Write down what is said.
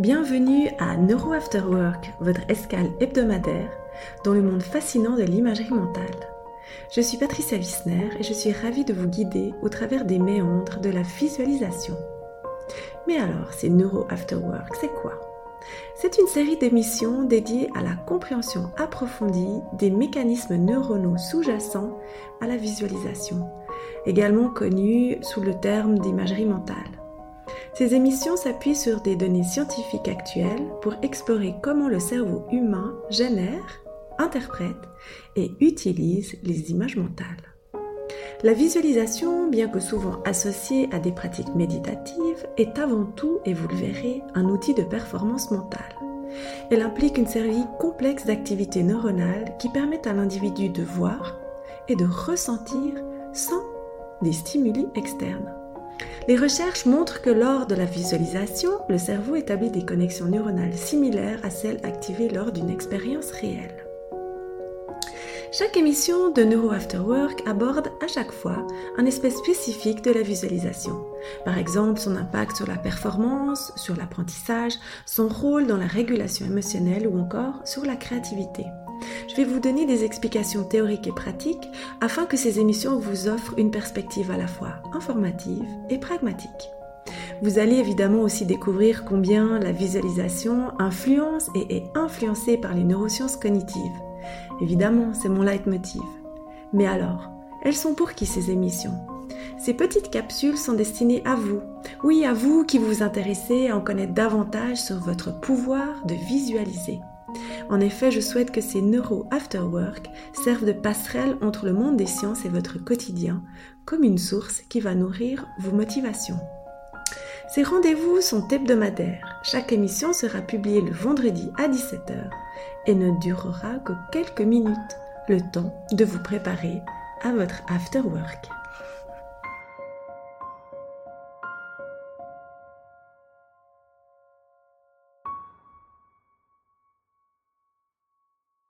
Bienvenue à Neuro Afterwork, votre escale hebdomadaire dans le monde fascinant de l'imagerie mentale. Je suis Patricia Wisner et je suis ravie de vous guider au travers des méandres de la visualisation. Mais alors, ces Neuro Afterwork, c'est quoi ? C'est une série d'émissions dédiées à la compréhension approfondie des mécanismes neuronaux sous-jacents à la visualisation, également connus sous le terme d'imagerie mentale. Ces émissions s'appuient sur des données scientifiques actuelles pour explorer comment le cerveau humain génère, interprète et utilise les images mentales. La visualisation, bien que souvent associée à des pratiques méditatives, est avant tout, et vous le verrez, un outil de performance mentale. Elle implique une série complexe d'activités neuronales qui permettent à l'individu de voir et de ressentir sans des stimuli externes. Les recherches montrent que lors de la visualisation, le cerveau établit des connexions neuronales similaires à celles activées lors d'une expérience réelle. Chaque émission de Neuro Afterwork aborde à chaque fois un aspect spécifique de la visualisation. Par exemple, son impact sur la performance, sur l'apprentissage, son rôle dans la régulation émotionnelle ou encore sur la créativité. Je vais vous donner des explications théoriques et pratiques afin que ces émissions vous offrent une perspective à la fois informative et pragmatique. Vous allez évidemment aussi découvrir combien la visualisation influence et est influencée par les neurosciences cognitives. Évidemment, c'est mon leitmotiv. Mais alors, elles sont pour qui ces émissions ? Ces petites capsules sont destinées à vous. Oui, à vous qui vous intéressez à en connaître davantage sur votre pouvoir de visualiser. En effet, je souhaite que ces Neuro Afterwork servent de passerelle entre le monde des sciences et votre quotidien, comme une source qui va nourrir vos motivations. Ces rendez-vous sont hebdomadaires. Chaque émission sera publiée le vendredi à 17h et ne durera que quelques minutes, le temps de vous préparer à votre Afterwork.